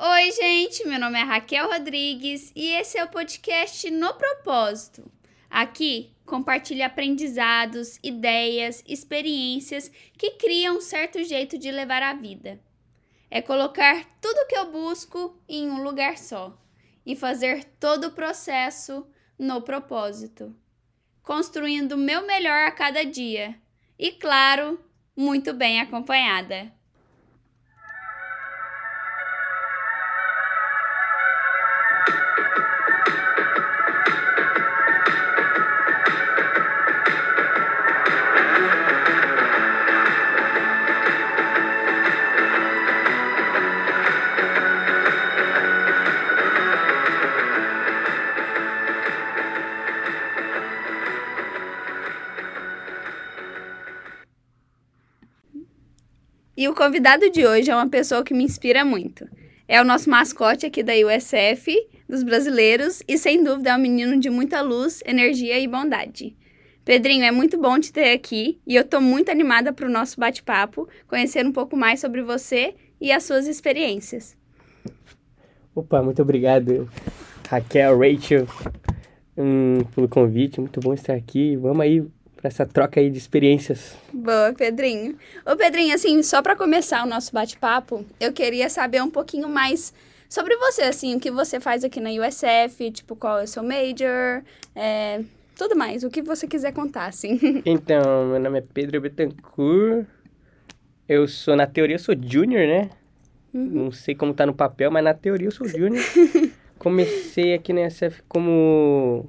Oi, gente, meu nome é Raquel Rodrigues e esse é o podcast No Propósito. Aqui compartilho aprendizados, ideias, experiências que criam um certo jeito de levar a vida. É colocar tudo o que eu busco em um lugar só e fazer todo o processo no propósito, construindo o meu melhor a cada dia e, claro, muito bem acompanhada. E o convidado de hoje é uma pessoa que me inspira muito. É o nosso mascote aqui da USF, dos brasileiros, e sem dúvida é um menino de muita luz, energia e bondade. Pedrinho, é muito bom te ter aqui e eu estou muito animada para o nosso bate-papo, conhecer um pouco mais sobre você e as suas experiências. Opa, muito obrigado, Raquel, Rachel, pelo convite. Muito bom estar aqui. Vamos aí para essa troca aí de experiências. Boa, Pedrinho. Ô, Pedrinho, assim, só para começar o nosso bate-papo, eu queria saber um pouquinho mais sobre você, assim, o que você faz aqui na USF, tipo, qual é o seu major, tudo mais, o que você quiser contar, assim. Então, meu nome é Pedro Betancourt, eu sou, na teoria, eu sou júnior, né? Uhum. Não sei como tá no papel, mas na teoria eu sou júnior. Comecei aqui na USF com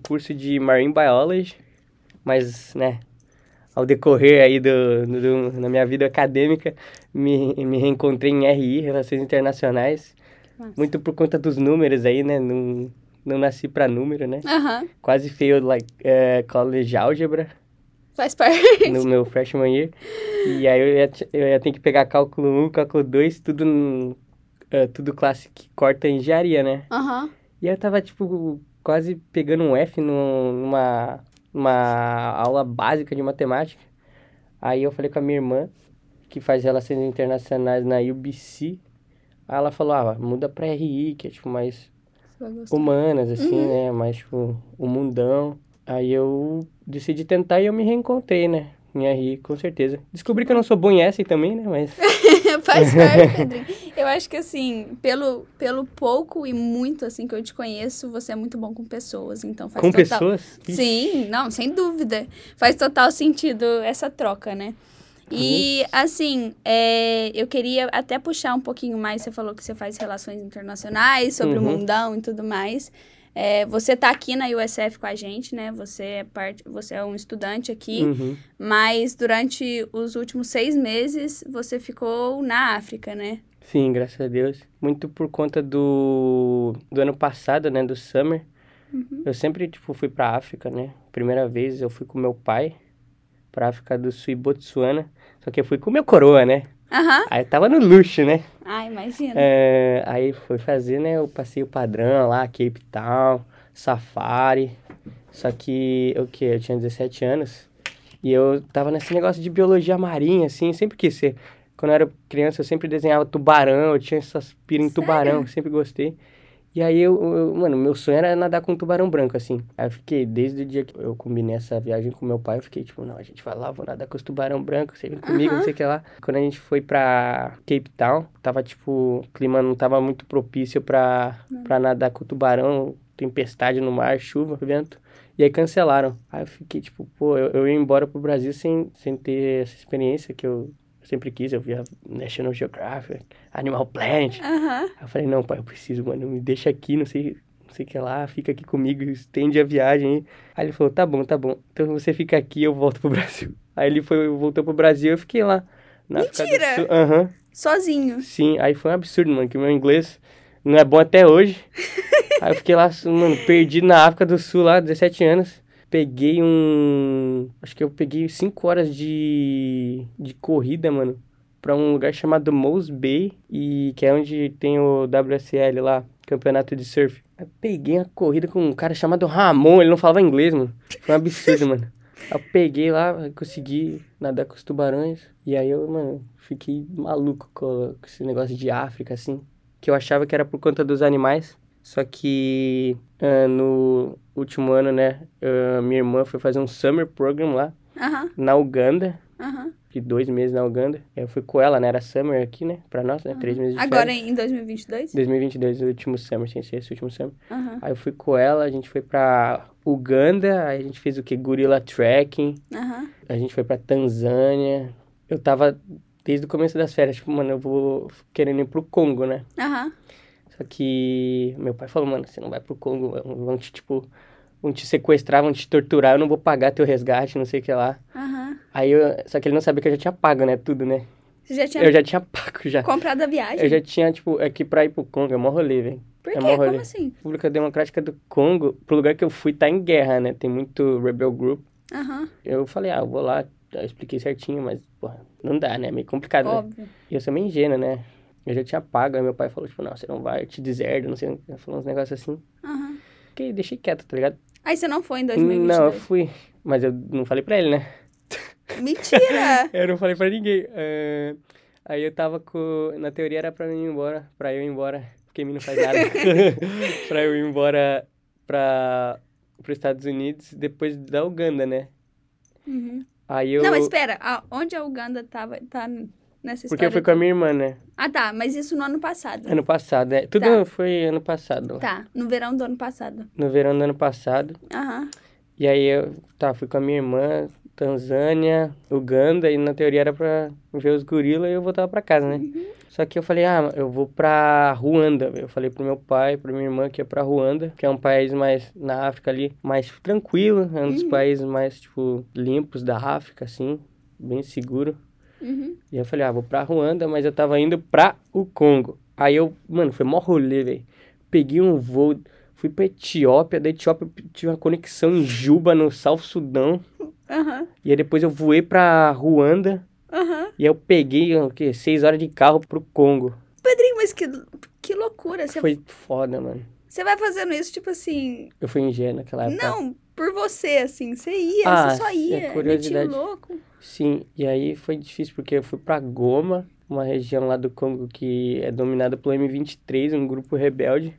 curso de Marine Biology, mas, né, ao decorrer aí na minha vida acadêmica, me reencontrei em RI, Relações Internacionais. Nossa. Muito por conta dos números aí, né, não nasci pra número, né. Uh-huh. Quase failed, college algebra. Faz parte. No meu freshman year. E aí eu ia ter que pegar cálculo 1, cálculo 2, tudo classe que corta engenharia, né. Uh-huh. E eu tava, tipo, quase pegando um F numa aula básica de matemática. Aí eu falei com a minha irmã, que faz Relações Internacionais na UBC. Aí ela falou, muda pra RI, que é, tipo, mais humanas, assim, né? Mais, tipo, o mundão. Aí eu decidi tentar e eu me reencontrei, né? Em RI, com certeza. Descobri que eu não sou bom em S também, né? Mas faz parte, Pedrinho. Eu acho que, assim, pelo pouco e muito, assim, que eu te conheço, você é muito bom com pessoas, então faz total... Com pessoas? Sim, não, sem dúvida. Faz total sentido essa troca, né? E, assim, eu queria até puxar um pouquinho mais, você falou que você faz Relações Internacionais, sobre o mundão e tudo mais. Você tá aqui na USF com a gente, né? Você é um estudante aqui, mas durante os últimos 6 meses você ficou na África, né? Sim, graças a Deus. Muito por conta do ano passado, né? Do summer. Uhum. Eu sempre, tipo, fui pra África, né? Primeira vez eu fui com meu pai pra África do Sul e Botsuana. Só que eu fui com meu coroa, né? Uhum. Aí tava no luxo, né? Ah, imagina. Aí foi fazer, né, o passeio padrão lá, Cape Town, safari. Só que, eu tinha 17 anos e eu tava nesse negócio de biologia marinha, assim, sempre quis ser. Quando eu era criança, eu sempre desenhava tubarão, eu tinha essas piras em tubarão, sempre gostei. E aí, mano, meu sonho era nadar com um tubarão branco, assim. Aí eu fiquei, desde o dia que eu combinei essa viagem com meu pai, eu fiquei, tipo, não, a gente vai lá, vou nadar com os tubarão branco, você vem comigo, não sei o que lá. Quando a gente foi pra Cape Town, tava, tipo, o clima não tava muito propício pra nadar com tubarão, tempestade no mar, chuva, vento. E aí cancelaram. Aí eu fiquei, tipo, pô, eu ia embora pro Brasil sem ter essa experiência que eu sempre quis, eu via National Geographic, Animal Planet. Uhum. Eu falei, não, pai, eu preciso, mano, me deixa aqui, não sei o que lá, fica aqui comigo, estende a viagem. Aí ele falou, tá bom, então você fica aqui, eu volto pro Brasil. Aí ele voltou pro Brasil, eu fiquei lá. Mentira! Sozinho? Sim, aí foi um absurdo, mano, que o meu inglês não é bom até hoje. Aí eu fiquei lá, mano, perdido na África do Sul lá, 17 anos. Acho que eu peguei 5 horas de corrida, mano, pra um lugar chamado Mose Bay, que é onde tem o WSL lá, Campeonato de Surf. Eu peguei uma corrida com um cara chamado Ramon, ele não falava inglês, mano. Foi um absurdo, mano. Eu peguei lá, consegui nadar com os tubarões, e aí eu, mano, fiquei maluco com esse negócio de África, assim. que eu achava que era por conta dos animais. Só que no último ano, né, minha irmã foi fazer um summer program lá, na Uganda. Fiquei 2 meses na Uganda. Eu fui com ela, né, era summer aqui, né, pra nós, né, 3 meses de agora férias. Em 2022? 2022, o último summer, sem ser esse último summer. Aí eu fui com ela, a gente foi pra Uganda, aí a gente fez o que? Gorila trekking. A gente foi pra Tanzânia. Eu tava, desde o começo das férias, tipo, mano, eu vou querendo ir pro Congo, né. Só que meu pai falou, mano, você não vai pro Congo, vão te, tipo, vão te sequestrar, vão te torturar, eu não vou pagar teu resgate, não sei o que lá. Aí eu, só que ele não sabia que eu já tinha pago, né, tudo, né. Você já tinha... Eu já tinha pago, já. Comprado a viagem? Eu já tinha, tipo, aqui pra ir pro Congo, é mó rolê, velho. Por quê? É mó rolê. Como assim? República Democrática do Congo, pro lugar que eu fui, tá em guerra, né, tem muito rebel group. Eu falei, eu vou lá, eu expliquei certinho, mas, porra, não dá, né, é meio complicado. Óbvio. Né? E eu sou meio ingênuo, né. Eu já tinha pago, aí meu pai falou, tipo, não, você não vai, eu te deserdo, não sei, falou uns negócios assim. Fiquei, deixei quieto, tá ligado? Aí você não foi em 2022? Não, eu fui, mas eu não falei pra ele, né? Mentira! Eu não falei pra ninguém. Aí eu tava com... Na teoria era pra mim ir embora, pra eu ir embora, porque mim não faz nada. Pra eu ir embora pros Estados Unidos, depois da Uganda, né? Aí eu... Não, mas espera, onde a Uganda tava, tá... Nessa porque eu fui com a minha irmã, né? Ah, tá. Mas isso no ano passado. Ano passado, é. Tudo tá. Foi ano passado. Tá. No verão do ano passado. No verão do ano passado. E aí eu, fui com a minha irmã, Tanzânia, Uganda, e na teoria era pra ver os gorila e eu voltava pra casa, né? Só que eu falei, eu vou pra Ruanda. Eu falei pro meu pai, pra minha irmã que ia pra Ruanda, que é um país mais, na África ali, mais tranquilo. É um dos países mais, tipo, limpos da África, assim, bem seguro. E eu falei, vou pra Ruanda, mas eu tava indo pra o Congo. Aí eu, mano, foi mó rolê, velho. Peguei um voo, fui pra Etiópia, da Etiópia eu tive uma conexão em Juba, no South Sudão. E aí depois eu voei pra Ruanda. E aí eu peguei, o quê? 6 horas de carro pro Congo. Pedrinho, mas que loucura. Foi foda, mano. Você vai fazendo isso, tipo assim... Eu fui ingênuo naquela época. Não, por você, assim. Você ia, você só ia. É curiosidade. Metia louco. Sim, e aí foi difícil, porque eu fui pra Goma, uma região lá do Congo que é dominada pelo M23, um grupo rebelde.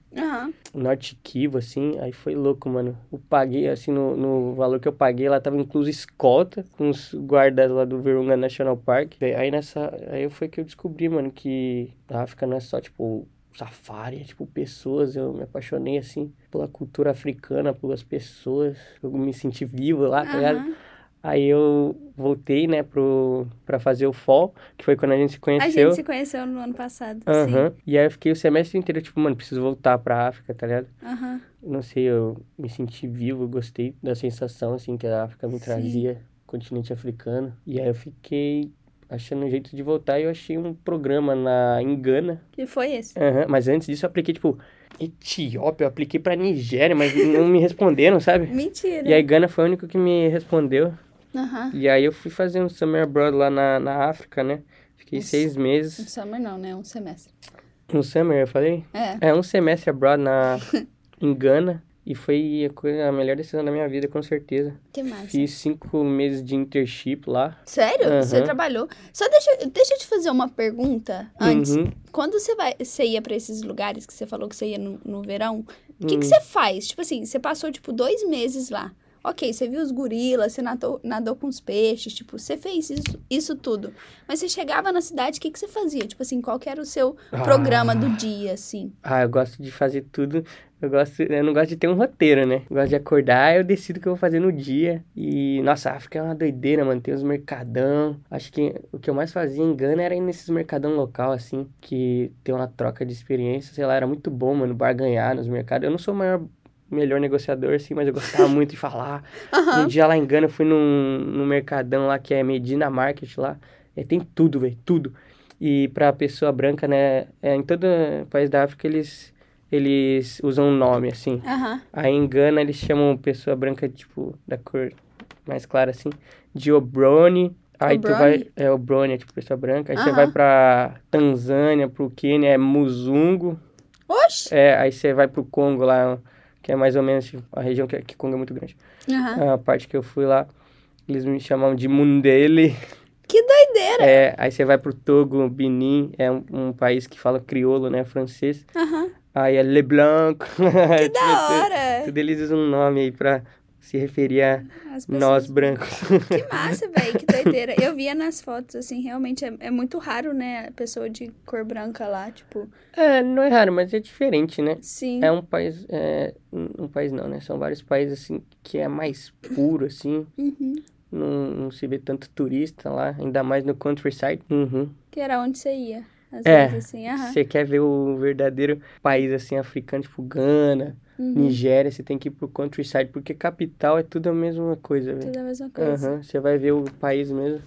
Norte Kivu, assim. Aí foi louco, mano. Eu paguei, assim, no valor que eu paguei, lá tava incluso escolta com os guardas lá do Virunga National Park. Aí foi que eu descobri, mano, que a África não é só, tipo... safari, tipo, pessoas, eu me apaixonei, assim, pela cultura africana, pelas pessoas, eu me senti vivo lá, tá ligado? Aí eu voltei, né, pra fazer o fall, que foi quando a gente se conheceu. A gente se conheceu no ano passado, sim. E aí eu fiquei o semestre inteiro, tipo, mano, preciso voltar pra África, tá ligado? Não sei, eu me senti vivo, eu gostei da sensação, assim, que a África me trazia, continente africano. E aí eu fiquei... achando um jeito de voltar, e eu achei um programa em Gana. Que foi esse? Mas antes disso eu apliquei, tipo, Etiópia, eu apliquei pra Nigéria, mas não me responderam, sabe? Mentira! E aí Gana foi o único que me respondeu. E aí eu fui fazer um summer abroad lá na África, né? Fiquei 6 meses. Um summer não, né? Um semestre. Um summer, eu falei? É um semestre abroad em Gana. E foi a melhor decisão da minha vida, com certeza. Que massa. Fiz 5 meses de internship lá. Sério? Você trabalhou? Só deixa eu te fazer uma pergunta antes. Quando você ia pra esses lugares que você falou que você ia no verão, o que você faz? Tipo assim, você passou, tipo, 2 meses lá. Ok, você viu os gorilas, você nadou com os peixes, tipo, você fez isso tudo. Mas você chegava na cidade, o que você fazia? Tipo assim, qual que era o seu programa do dia, assim? Eu gosto de fazer tudo. Eu não gosto de ter um roteiro, né? Eu gosto de acordar, eu decido o que eu vou fazer no dia. E, nossa, a África é uma doideira, mano. Tem os mercadão. Acho que o que eu mais fazia em Gana era ir nesses mercadão local, assim, que tem uma troca de experiência. Sei lá, era muito bom, mano, barganhar nos mercados. Eu não sou o melhor negociador, assim, mas eu gostava muito de falar. Um dia lá em Gana, eu fui num mercadão lá, que é Medina Market lá. É, tem tudo, velho, tudo. E pra pessoa branca, né, em todo país da África, eles usam um nome, assim. Aí em Gana, eles chamam pessoa branca, tipo, da cor mais clara, assim, de Obroni. Aí tu vai... É, Obroni é, tipo, pessoa branca. Aí você vai pra Tanzânia, pro Quênia, é Muzungo. Oxi! É, aí você vai pro Congo lá, que é mais ou menos, tipo, a região que Congo é muito grande. A parte que eu fui lá, eles me chamavam de Mundele. Que doideira! É, aí você vai pro Togo, Benin, é um país que fala crioulo, né, francês. Aham. Uhum. Aí é Leblanc. Que da hora! Tudo eles usam um nome aí pra se referir a nós brancos. Que massa, velho, que doideira. Eu via nas fotos, assim, realmente é muito raro, né, a pessoa de cor branca lá, tipo... É, não é raro, mas é diferente, né? Sim. É um país, não, né, são vários países, assim, que é mais puro, assim. Uhum. Não se vê tanto turista lá, ainda mais no countryside. Uhum. Que era onde você ia, às vezes, assim, aham. Você quer ver o verdadeiro país, assim, africano, tipo Gana... Uhum. Nigéria, você tem que ir pro countryside, porque capital é tudo a mesma coisa, velho. Tudo a mesma coisa. Uhum. Você vai ver o país mesmo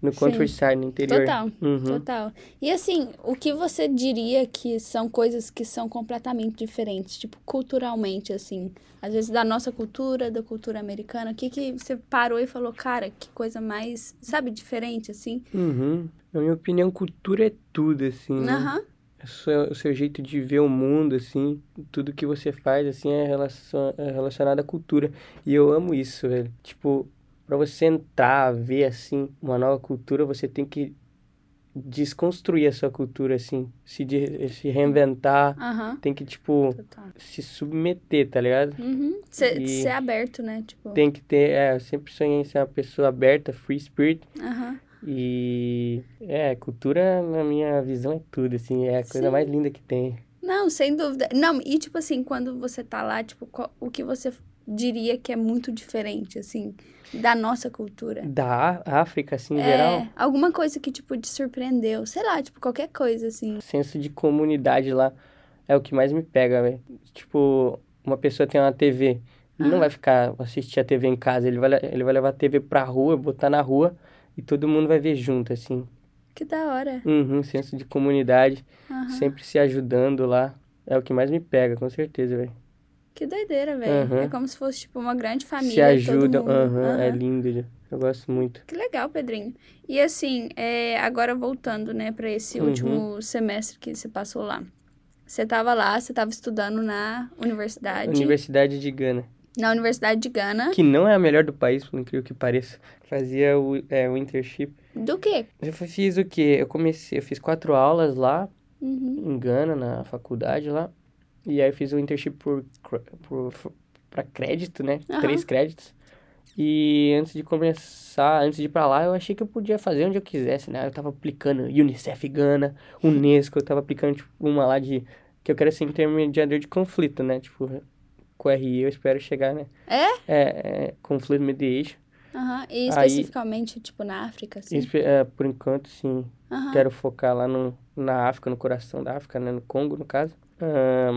no countryside, sim, no interior. Total, uhum, total. E assim, o que você diria que são coisas que são completamente diferentes, tipo, culturalmente, assim? Às vezes da nossa cultura, da cultura americana, o que você parou e falou, cara, que coisa mais, sabe, diferente, assim? Uhum. Na minha opinião, cultura é tudo, assim, né? Aham. Uhum. O seu jeito de ver o mundo, assim, tudo que você faz, assim, é relacionado à cultura. E eu amo isso, velho. Tipo, pra você entrar, ver, assim, uma nova cultura, você tem que desconstruir a sua cultura, assim, se reinventar, uhum, tem que, tipo, total, se submeter, tá ligado? Uhum. Ser aberto, né? Tipo... Tem que ter, eu sempre sonhei em ser uma pessoa aberta, free spirit. Aham. Uhum. E, cultura, na minha visão, é tudo, assim, é a coisa, sim, mais linda que tem. Não, sem dúvida. Não, e, tipo assim, quando você tá lá, tipo, o que você diria que é muito diferente, assim, da nossa cultura? Da África, assim, em geral? Alguma coisa que, tipo, te surpreendeu, sei lá, tipo, qualquer coisa, assim. O senso de comunidade lá é o que mais me pega, velho. Tipo, uma pessoa tem uma TV, ele não vai ficar assistir a TV em casa, ele vai levar a TV pra rua, botar na rua... E todo mundo vai ver junto, assim. Que da hora. Uhum, senso de comunidade, uhum, sempre se ajudando lá. É o que mais me pega, com certeza, velho. Que doideira, velho. Uhum. É como se fosse, tipo, uma grande família. Se ajudam, uhum, uhum, é lindo. Eu gosto muito. Que legal, Pedrinho. E, assim, agora voltando, né, pra esse último semestre que você passou lá. Você tava lá, você tava estudando na universidade... Universidade de Gana. Na Universidade de Gana. Que não é a melhor do país, por incrível que pareça. Fazia o internship. Do quê? Eu fiz o quê? Eu fiz 4 aulas lá, em Gana, na faculdade lá. E aí eu fiz o internship pra crédito, né? Uhum. 3 créditos. E antes de ir pra lá, eu achei que eu podia fazer onde eu quisesse, né? Eu tava aplicando Unicef Gana, Unesco, eu tava aplicando, tipo, uma lá de... Que eu quero ser intermediador de conflito, né? Tipo... Com RI, eu espero chegar, né? Conflict Mediation. Aham, uhum. E especificamente, aí, tipo, na África, assim? Por enquanto, sim. Uhum. Quero focar lá na África, no coração da África, né? No Congo, no caso.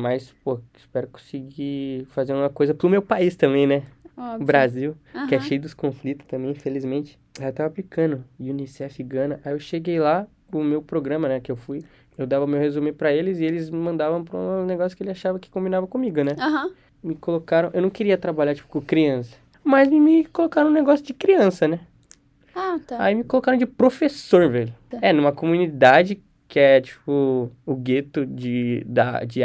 Mas, pô, espero conseguir fazer uma coisa pro meu país também, né? Óbvio. Brasil, uhum, que é cheio dos conflitos também, infelizmente. Eu tava aplicando Unicef Gana. Aí eu cheguei lá, o meu programa, né, que eu fui, eu dava meu resumo pra eles e eles me mandavam pra um negócio que ele achava que combinava comigo, né? Aham. Uhum. Me colocaram... Eu não queria trabalhar, tipo, com criança. Mas me colocaram um negócio de criança, né? Ah, tá. Aí me colocaram de professor, velho. Tá. Numa comunidade que é, tipo, o gueto de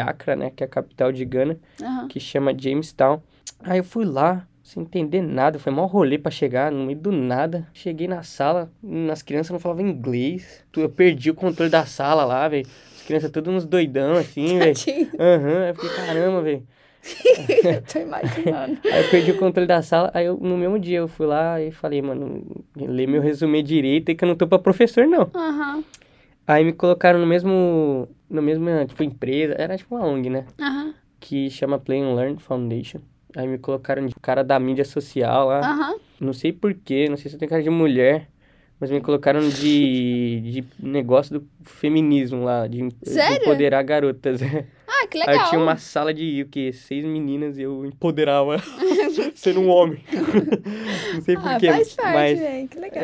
Accra, né? Que é a capital de Gana. Uhum. Que chama Jamestown. Aí eu fui lá, sem entender nada. Foi mó rolê pra chegar, no meio do nada. Cheguei na sala, as crianças não falavam inglês. Eu perdi o controle da sala lá, velho. As crianças todas uns doidão, assim, velho. Aham, eu fiquei, caramba, velho. Eu tô imaginando. Aí eu perdi o controle da sala, aí eu, no mesmo dia eu fui lá e falei, mano, lê meu resumê direito aí que eu não tô pra professor, não. Uhum. Aí me colocaram no mesmo, tipo, empresa, era tipo uma ONG, né? Uhum. Que chama Play and Learn Foundation. Aí me colocaram de cara da mídia social lá, uhum, não sei porquê, não sei se eu tenho cara de mulher, mas me colocaram de negócio do feminismo lá, de empoderar garotas. Ah, que legal. Aí eu tinha uma sala de, 6 meninas e eu empoderava sendo um homem. Não sei porquê. Faz parte, mas, véio, que legal.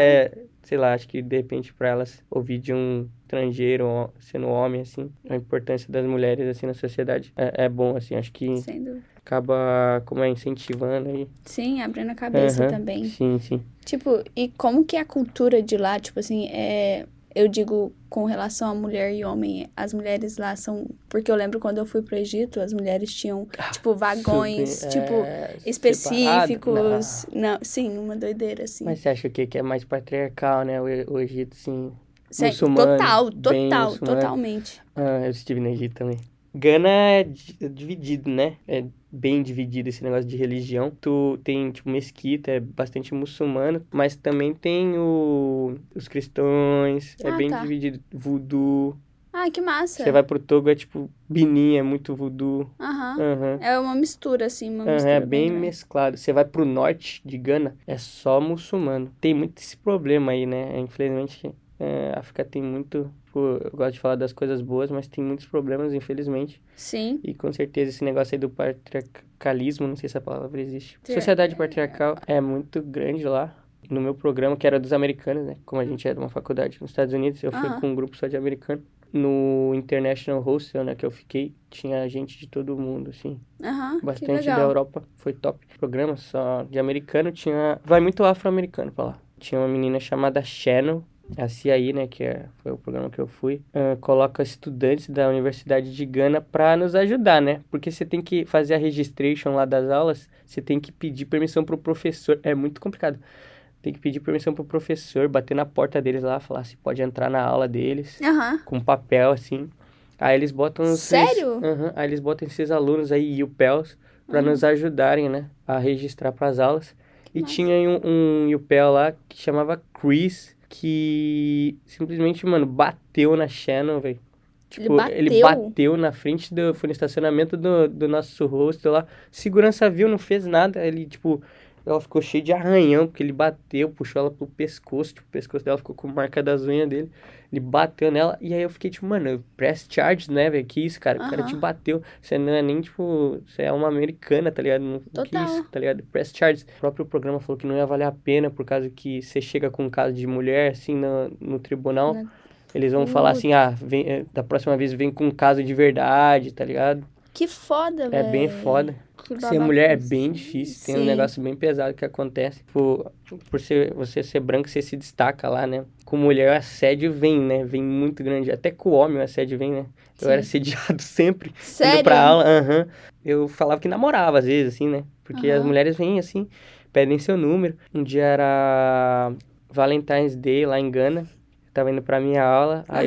Sei lá, acho que de repente pra elas ouvir de um estrangeiro sendo homem, assim, a importância das mulheres, assim, na sociedade é bom, assim, acho que... Sem dúvida. Acaba, como é, incentivando aí. Sim, abrindo a cabeça, uhum, também. Sim, sim. Tipo, e como que é a cultura de lá, tipo assim, Eu digo com relação a mulher e homem, as mulheres lá são... Porque eu lembro quando eu fui pro Egito, as mulheres tinham, tipo, vagões, específicos. Não, sim, uma doideira, assim. Mas você acha o quê? Que é mais patriarcal, né? O Egito, sim, muçulmano. Total, totalmente. Ah, eu estive no Egito também. Gana é dividido, né? É bem dividido esse negócio de religião. Tu tem, tipo, mesquita, é bastante muçulmano, mas também tem os cristãos, é bem dividido. Voodoo. Ah, que massa. Você vai pro Togo, é tipo Benin, é muito voodoo. Aham. É uma mistura, assim, mistura. É bem mesclado. Você vai pro norte de Gana, é só muçulmano. Tem muito esse problema aí, né? Infelizmente, a África tem muito... Eu gosto de falar das coisas boas, mas tem muitos problemas, infelizmente. Sim. E com certeza esse negócio aí do patriarcalismo, não sei se a palavra existe. Sociedade patriarcal é muito grande lá. No meu programa, que era dos americanos, né? Como a gente era de uma faculdade nos Estados Unidos, eu fui com um grupo só de americano. No International Hostel, né, que eu fiquei, tinha gente de todo mundo, assim. Bastante da Europa, foi top. O programa só de americano tinha... Vai muito afro-americano pra lá. Tinha uma menina chamada Shannon. A CIA, né, que foi o programa que eu fui, coloca estudantes da Universidade de Gana pra nos ajudar, né? Porque você tem que fazer a registration lá das aulas, você tem que pedir permissão pro professor, é muito complicado. Tem que pedir permissão pro professor, bater na porta deles lá, falar se pode entrar na aula deles, com papel, assim. Aí eles botam... Sério? Aí eles botam esses alunos aí, IUPELs, pra nos ajudarem, né, a registrar pras aulas. E tinha um IUPEL lá que chamava Chris... que simplesmente, mano, bateu na Shannon, velho. Tipo, ele bateu na frente do... Foi no estacionamento do nosso hostel lá. Segurança viu, não fez nada. Ele, tipo... Ela ficou cheia de arranhão, porque ele bateu, puxou ela pro pescoço. Tipo, o pescoço dela ficou com marca das unhas dele. Ele bateu nela. E aí eu fiquei, tipo, mano, press charge, né, velho? Que isso, cara? O cara te bateu. Você não é nem, tipo... Você é uma americana, tá ligado? Não, que isso, tá ligado? Press charge. O próprio programa falou que não ia valer a pena, por causa que você chega com um caso de mulher, assim, no tribunal. Eles vão falar assim, vem, da próxima vez vem com um caso de verdade, tá ligado? Que foda, velho. É bem foda. Ser mulher é bem difícil, tem um negócio bem pesado que acontece. Por você ser branco, você se destaca lá, né? Com mulher o assédio vem, né? Vem muito grande. Até com o homem o assédio vem, né? Sim. Eu era assediado sempre. Sério? Indo pra aula, Eu falava que namorava às vezes, assim, né? Porque as mulheres vêm assim, pedem seu número. Um dia era Valentine's Day lá em Gana. Eu tava indo pra minha aula, aí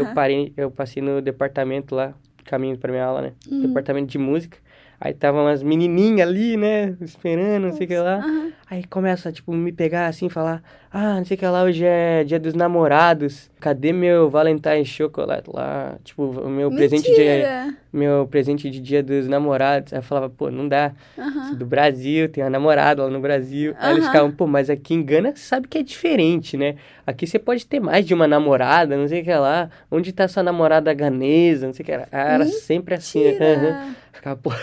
eu passei no departamento lá, caminho pra minha aula, né? Departamento de música. Aí tava umas menininhas ali, né, esperando, não sei o que lá. Aí começa, tipo, me pegar assim, falar, não sei o que lá, hoje é dia dos namorados. Cadê meu Valentine's Chocolate lá? Tipo, o meu presente de dia dos namorados. Aí eu falava, pô, não dá. Do Brasil, tem uma namorada lá no Brasil. Aí eles ficavam, pô, mas aqui em Gana sabe que é diferente, né? Aqui você pode ter mais de uma namorada, não sei o que lá. Onde tá sua namorada ganesa, não sei o que lá. Era sempre assim. Ficava, pô...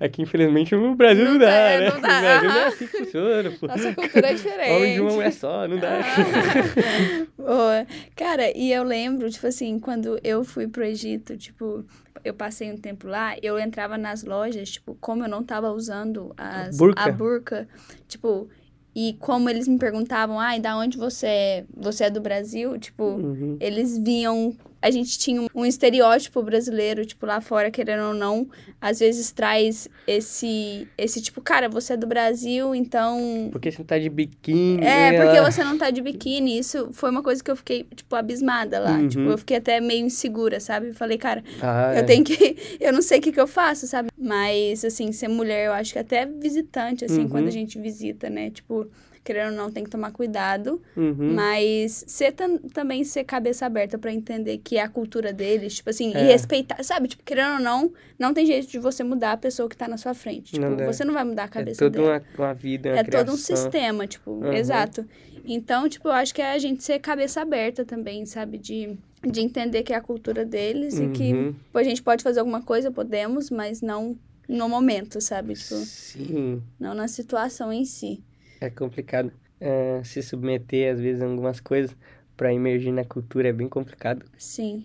Aqui, infelizmente, o Brasil não dá, né? Não dá. O Brasil não é assim que funciona, pô. Nossa cultura é diferente. Homem de uma mulher só, não dá. Boa. Cara, e eu lembro, tipo assim, quando eu fui pro Egito, tipo, eu passei um tempo lá, eu entrava nas lojas, tipo, como eu não tava usando a burca, tipo... E como eles me perguntavam, da onde você é? Você é do Brasil? Tipo, eles vinham... A gente tinha um estereótipo brasileiro, tipo, lá fora, querendo ou não. Às vezes traz esse tipo, cara, você é do Brasil, então... Porque você não tá de biquíni. Porque você não tá de biquíni. Isso foi uma coisa que eu fiquei, tipo, abismada lá. Tipo, eu fiquei até meio insegura, sabe? Falei, cara, eu tenho que... Eu não sei o que eu faço, sabe? Mas, assim, ser mulher, eu acho que até visitante, assim, quando a gente visita, né? Tipo... Querendo ou não, tem que tomar cuidado. Mas também ser cabeça aberta pra entender que é a cultura deles, tipo assim, e respeitar, sabe? Tipo, querendo ou não, não tem jeito de você mudar a pessoa que tá na sua frente. Tipo, você não vai mudar a cabeça dela. É toda uma vida, uma criação. Todo um sistema, tipo, exato. Então, tipo, eu acho que é a gente ser cabeça aberta também, sabe? De entender que é a cultura deles e que pô, a gente pode fazer alguma coisa, podemos, mas não no momento, sabe? Tipo, sim. Não na situação em si. É complicado se submeter, às vezes, a algumas coisas pra emergir na cultura. É bem complicado. Sim.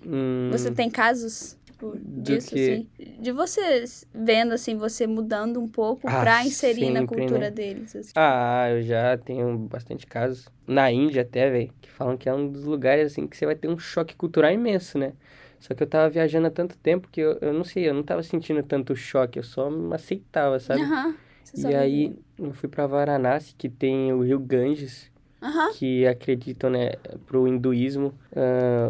Você tem casos tipo, disso, assim? de você vendo, assim, você mudando um pouco pra inserir sempre, na cultura, né, deles. Assim. Ah, eu já tenho bastante casos, na Índia até, velho, que falam que é um dos lugares, assim, que você vai ter um choque cultural imenso, né? Só que eu tava viajando há tanto tempo que eu não sei, eu não tava sentindo tanto choque, eu só me aceitava, sabe? Uhum, e aí, eu fui pra Varanasi, que tem o rio Ganges, que acreditam, né, pro hinduísmo.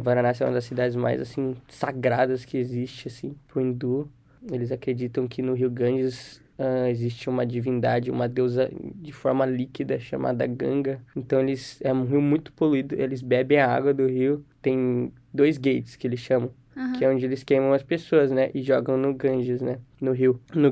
Varanasi é uma das cidades mais, assim, sagradas que existe, assim, pro hindu. Eles acreditam que no rio Ganges existe uma divindade, uma deusa de forma líquida chamada Ganga. Então, é um rio muito poluído, eles bebem a água do rio. Tem 2 gates, que eles chamam. Que é onde eles queimam as pessoas, né? E jogam no Ganges, né? No rio. No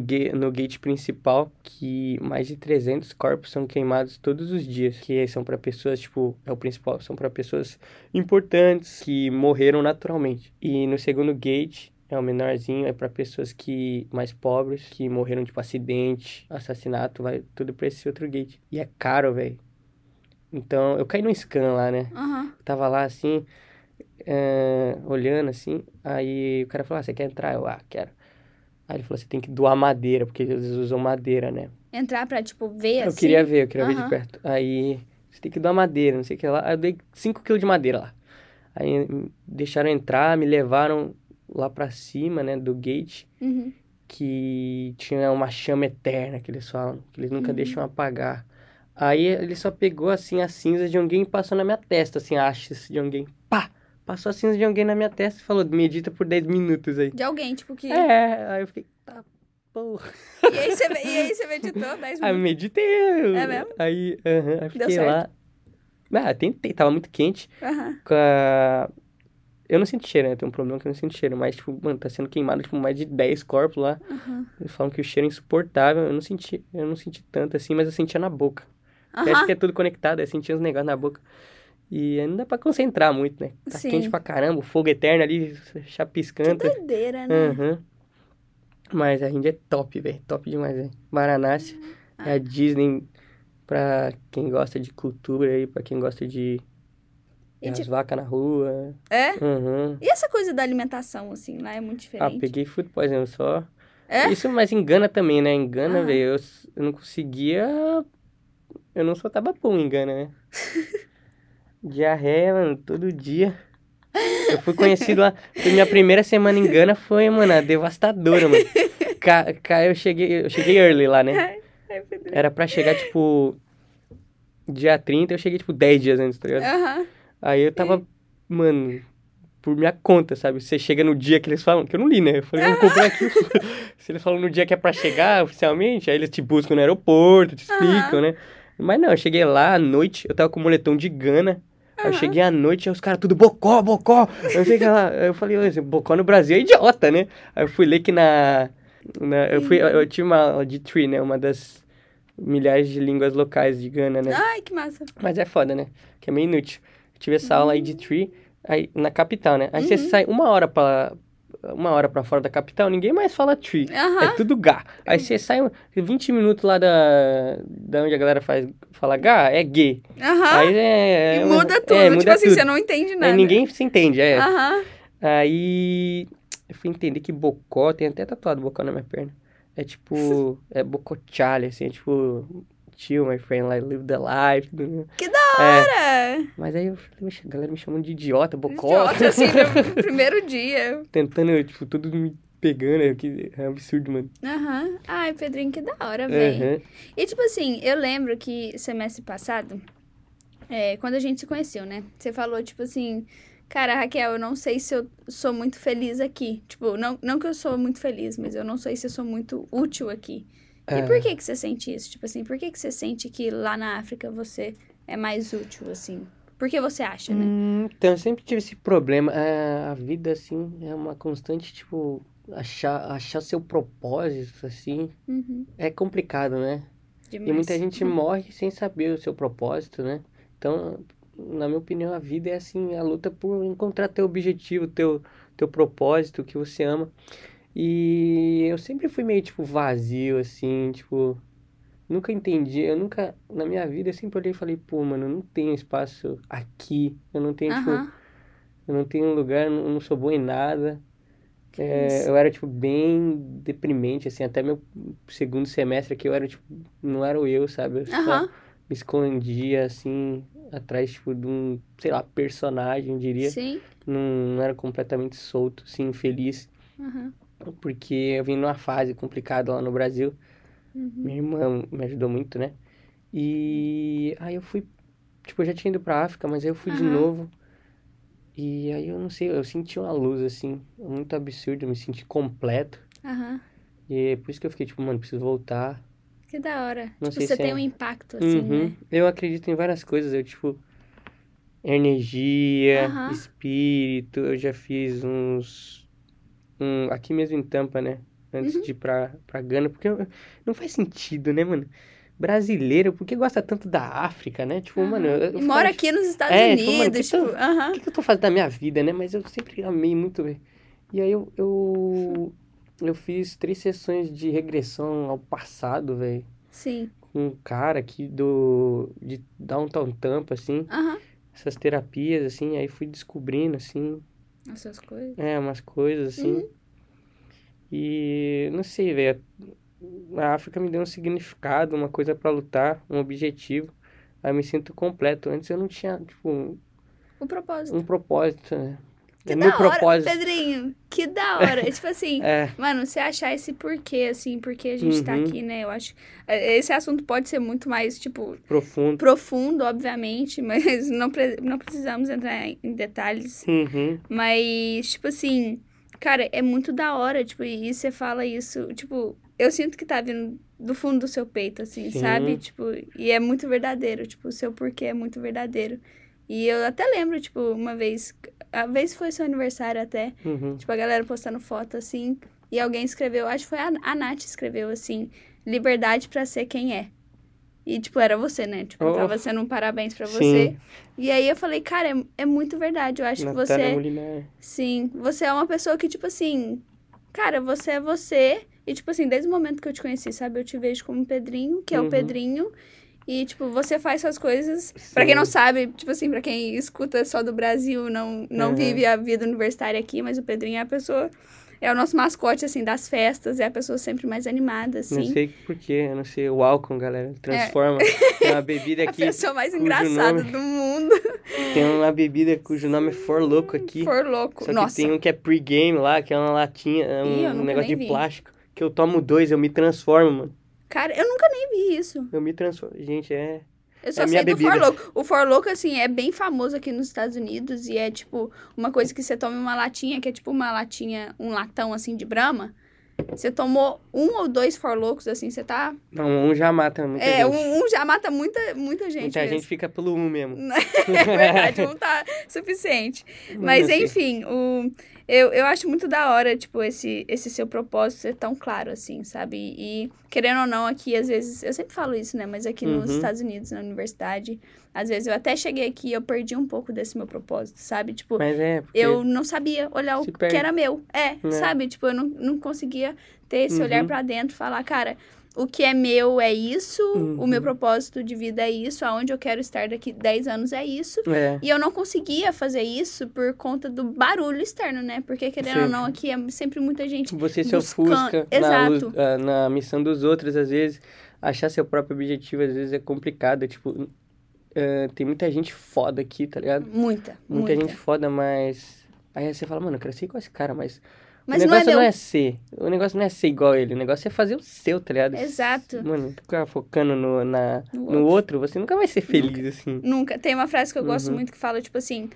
gate principal, que mais de 300 corpos são queimados todos os dias. Que são pra pessoas, tipo... É o principal. São pra pessoas importantes que morreram naturalmente. E no segundo gate... É o menorzinho, é para pessoas que mais pobres, que morreram, tipo, acidente, assassinato, vai tudo pra esse outro gate. E é caro, velho. Então, eu caí no scan lá, né? Eu tava lá, assim, olhando, assim, aí o cara falou, você quer entrar? Eu, quero. Aí ele falou, você tem que doar madeira, porque eles usam madeira, né? Entrar pra, tipo, ver, assim? Eu queria ver de perto. Aí, você tem que doar madeira, não sei o que lá. Aí eu dei 5 quilos de madeira lá. Aí, deixaram entrar, me levaram... lá pra cima, né, do gate, que tinha uma chama eterna, que eles falam, que eles nunca deixam apagar. Aí ele só pegou, assim, as cinzas de alguém e passou na minha testa, assim, achas de alguém. Passou a cinza de alguém na minha testa e falou, medita por 10 minutos aí. De alguém, tipo que... aí eu fiquei, tá, porra. E aí você meditou 10 minutos? Aí eu meditei. É mesmo? Aí fiquei deu certo. Lá. Tentei, tava muito quente. Com a... Eu não sinto cheiro, né? Tem um problema que eu não sinto cheiro. Mas, tipo, mano, tá sendo queimado, tipo, mais de 10 corpos lá. Eles falam que o cheiro é insuportável. Eu não senti tanto, assim, mas eu sentia na boca. Eu acho que é tudo conectado, eu sentia uns negócios na boca. E não dá pra concentrar muito, né? Tá quente pra caramba, o fogo eterno ali, chapiscando. Que doideira, né? Mas a Índia é top, velho. Top demais, velho. Varanasi é a Disney pra quem gosta de cultura aí, pra quem gosta de... as vacas na rua. É? E essa coisa da alimentação, assim, lá é muito diferente. Peguei food poisoning só. Isso, mas engana também, né? Engana, velho. Eu não conseguia... Eu não soltava pum, engana, né? Diarreia, mano, todo dia. Eu fui conhecido lá... Minha primeira semana em Gana foi, mano, devastadora, mano. Eu cheguei early lá, né? Era pra chegar, tipo... Dia 30, eu cheguei, tipo, 10 dias antes, tá ligado? Aí eu tava, mano, por minha conta, sabe? Você chega no dia que eles falam, que eu não li, né? Eu falei, eu vou comprar aqui. Se eles falam no dia que é pra chegar, oficialmente, aí eles te buscam no aeroporto, te explicam, né? Mas não, eu cheguei lá à noite, eu tava com o moletom de Gana. Aí eu cheguei à noite, aí os caras tudo, bocó. Eu sei que lá, eu falei, bocó no Brasil é idiota, né? Aí eu fui ler que eu tive uma aula de Tree, né? Uma das milhares de línguas locais de Gana, né? Ai, que massa. Mas é foda, né? Que é meio inútil. Tive essa aula aí de Tree, aí, na capital, né? Aí você sai uma hora pra fora da capital, ninguém mais fala Tree. É tudo gá. Aí você sai 20 minutos lá da onde a galera fala gá, é gay. Aí e muda tudo. Muda assim, tudo. Você não entende nada. Aí ninguém se entende, Aí eu fui entender que bocó, tem até tatuado bocó na minha perna. É tipo, é bocochale, assim, é tipo... Tio, my friend, like, live the life. Que da hora! Mas aí eu falei, a galera me chamando de idiota, bocó. Idiota, assim, no primeiro dia. Tentando, tipo, tudo me pegando, é absurdo, mano. Ai, Pedrinho, que da hora, velho. E, tipo assim, eu lembro que semestre passado, quando a gente se conheceu, né? Você falou, tipo assim, cara, Raquel, eu não sei se eu sou muito feliz aqui. Tipo, não que eu sou muito feliz, mas eu não sei se eu sou muito útil aqui. E por que você sente isso? Tipo assim, por que você sente que lá na África você é mais útil, assim? Por que você acha, né? Então, eu sempre tive esse problema. A vida, assim, é uma constante, tipo, achar seu propósito, assim. É complicado, né? Demais. E muita gente morre sem saber o seu propósito, né? Então, na minha opinião, a vida é, assim, a luta por encontrar teu objetivo, teu propósito, o que você ama. E eu sempre fui meio, tipo, vazio, assim, tipo... Nunca entendi, na minha vida, eu sempre olhei e falei, pô, mano, eu não tenho espaço aqui. Eu não tenho, tipo... Eu não tenho lugar, eu não sou bom em nada. Eu era, tipo, bem deprimente, assim, até meu segundo semestre aqui eu era, tipo, não era eu, sabe? Eu só me escondia, assim, atrás, tipo, de um, sei lá, personagem, eu diria. Sim. Não era completamente solto, assim, feliz. Uhum. Porque eu vim numa fase complicada lá no Brasil. Uhum. Minha irmã me ajudou muito, né? E aí eu fui, tipo, eu já tinha ido pra África, mas aí eu fui de novo. E aí eu não sei, eu senti uma luz, assim, muito absurda, eu me senti completo. Aham. E é por isso que eu fiquei, tipo, mano, preciso voltar. Que da hora. Não tipo, você tem um impacto, assim, né? Eu acredito em várias coisas, eu, tipo, energia, espírito, eu já fiz uns... aqui mesmo em Tampa, né? Antes de ir pra Gana, porque não faz sentido, né, mano? Brasileiro, por que gosta tanto da África, né? Tipo, mano... Eu mora aqui nos Estados Unidos, tipo... O que eu tô fazendo da minha vida, né? Mas eu sempre amei muito... E aí eu fiz 3 sessões de regressão ao passado, velho. Sim. Com um cara aqui de Downtown Tampa, assim. Essas terapias, assim. Aí fui descobrindo, assim... Essas coisas? Umas coisas, assim. E... Não sei, velho... A África me deu um significado, uma coisa pra lutar, um objetivo. Aí eu me sinto completo. Antes eu não tinha, tipo... Um propósito, né? Que da hora, Pedrinho! Que da hora! Tipo assim, mano, você achar esse porquê, assim, porque a gente tá aqui, né? Eu acho... Esse assunto pode ser muito mais, tipo... Profundo, obviamente, mas não precisamos entrar em detalhes. Mas, tipo assim... Cara, é muito da hora, tipo, e você fala isso, tipo... Eu sinto que tá vindo do fundo do seu peito, assim, sabe? Tipo, e é muito verdadeiro, tipo, o seu porquê é muito verdadeiro. E eu até lembro, tipo, uma vez foi seu aniversário até, tipo, a galera postando foto, assim, e alguém escreveu, acho que foi a Nath escreveu, assim, liberdade pra ser quem é. E, tipo, era você, né? Tipo, tava sendo um parabéns pra você. E aí eu falei, cara, é muito verdade, eu acho que você... Mulher. Sim, você é uma pessoa que, tipo, assim, cara, você é você... E, tipo assim, desde o momento que eu te conheci, sabe? Eu te vejo como Pedrinho, que é o Pedrinho. E, tipo, você faz suas coisas... Sim. Pra quem não sabe, tipo assim, pra quem escuta só do Brasil, não vive a vida universitária aqui, mas o Pedrinho é a pessoa... É o nosso mascote, assim, das festas. É a pessoa sempre mais animada, assim. Não sei por quê. Eu não sei. O álcool, galera, transforma. Tem uma bebida aqui... a pessoa mais engraçada do mundo. Tem uma bebida cujo nome é For Louco aqui. For Louco, só nossa. Só que tem um que é pre-game lá, que é uma latinha, um negócio de plástico. Que eu tomo 2, eu me transformo, mano. Cara, eu nunca nem vi isso. Eu me transformo. Gente, é... Eu só sei do For Louco. O For Louco, assim, é bem famoso aqui nos Estados Unidos. E é, tipo, uma coisa que você toma uma latinha, que é tipo uma latinha, um latão, assim, de Brahma. Você tomou 1 ou 2 For Loucos, assim, você tá... Não, um já mata muita gente. Um já mata muita gente. Muita gente fica pelo 1 mesmo. É verdade, um tá suficiente. Mas, enfim, eu acho muito da hora, tipo, esse seu propósito ser tão claro, assim, sabe? E, querendo ou não, aqui, às vezes... Eu sempre falo isso, né? Mas aqui nos Estados Unidos, na universidade... Às vezes, eu até cheguei aqui e eu perdi um pouco desse meu propósito, sabe? Tipo, mas eu não sabia olhar o que era meu. Sabe? Tipo, eu não conseguia ter esse olhar pra dentro, falar, cara... O que é meu é isso, o meu propósito de vida é isso, aonde eu quero estar daqui 10 anos é isso. E eu não conseguia fazer isso por conta do barulho externo, né? Porque, querendo ou não, aqui é sempre muita gente você se ofusca na missão dos outros, às vezes. Achar seu próprio objetivo, às vezes, é complicado. Tipo, tem muita gente foda aqui, tá ligado? Muita gente foda, mas... Aí você fala, mano, eu quero ser igual esse cara, mas... Mas o negócio não é ser. O negócio não é ser igual a ele. O negócio é fazer o seu, tá ligado? Exato. Mano, ficar focando no outro, você nunca vai ser feliz, assim. Nunca. Tem uma frase que eu gosto muito que fala, tipo assim...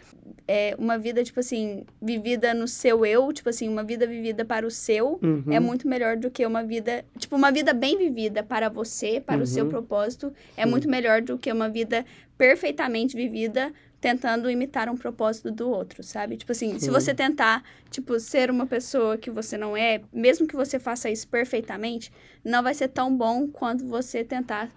uma vida, tipo assim, vivida no seu eu. Tipo assim, uma vida vivida para o seu é muito melhor do que uma vida... Tipo, uma vida bem vivida para você, para o seu propósito. Sim. É muito melhor do que uma vida perfeitamente vivida... tentando imitar um propósito do outro, sabe? Tipo assim, se você tentar, tipo, ser uma pessoa que você não é, mesmo que você faça isso perfeitamente, não vai ser tão bom quanto você tentar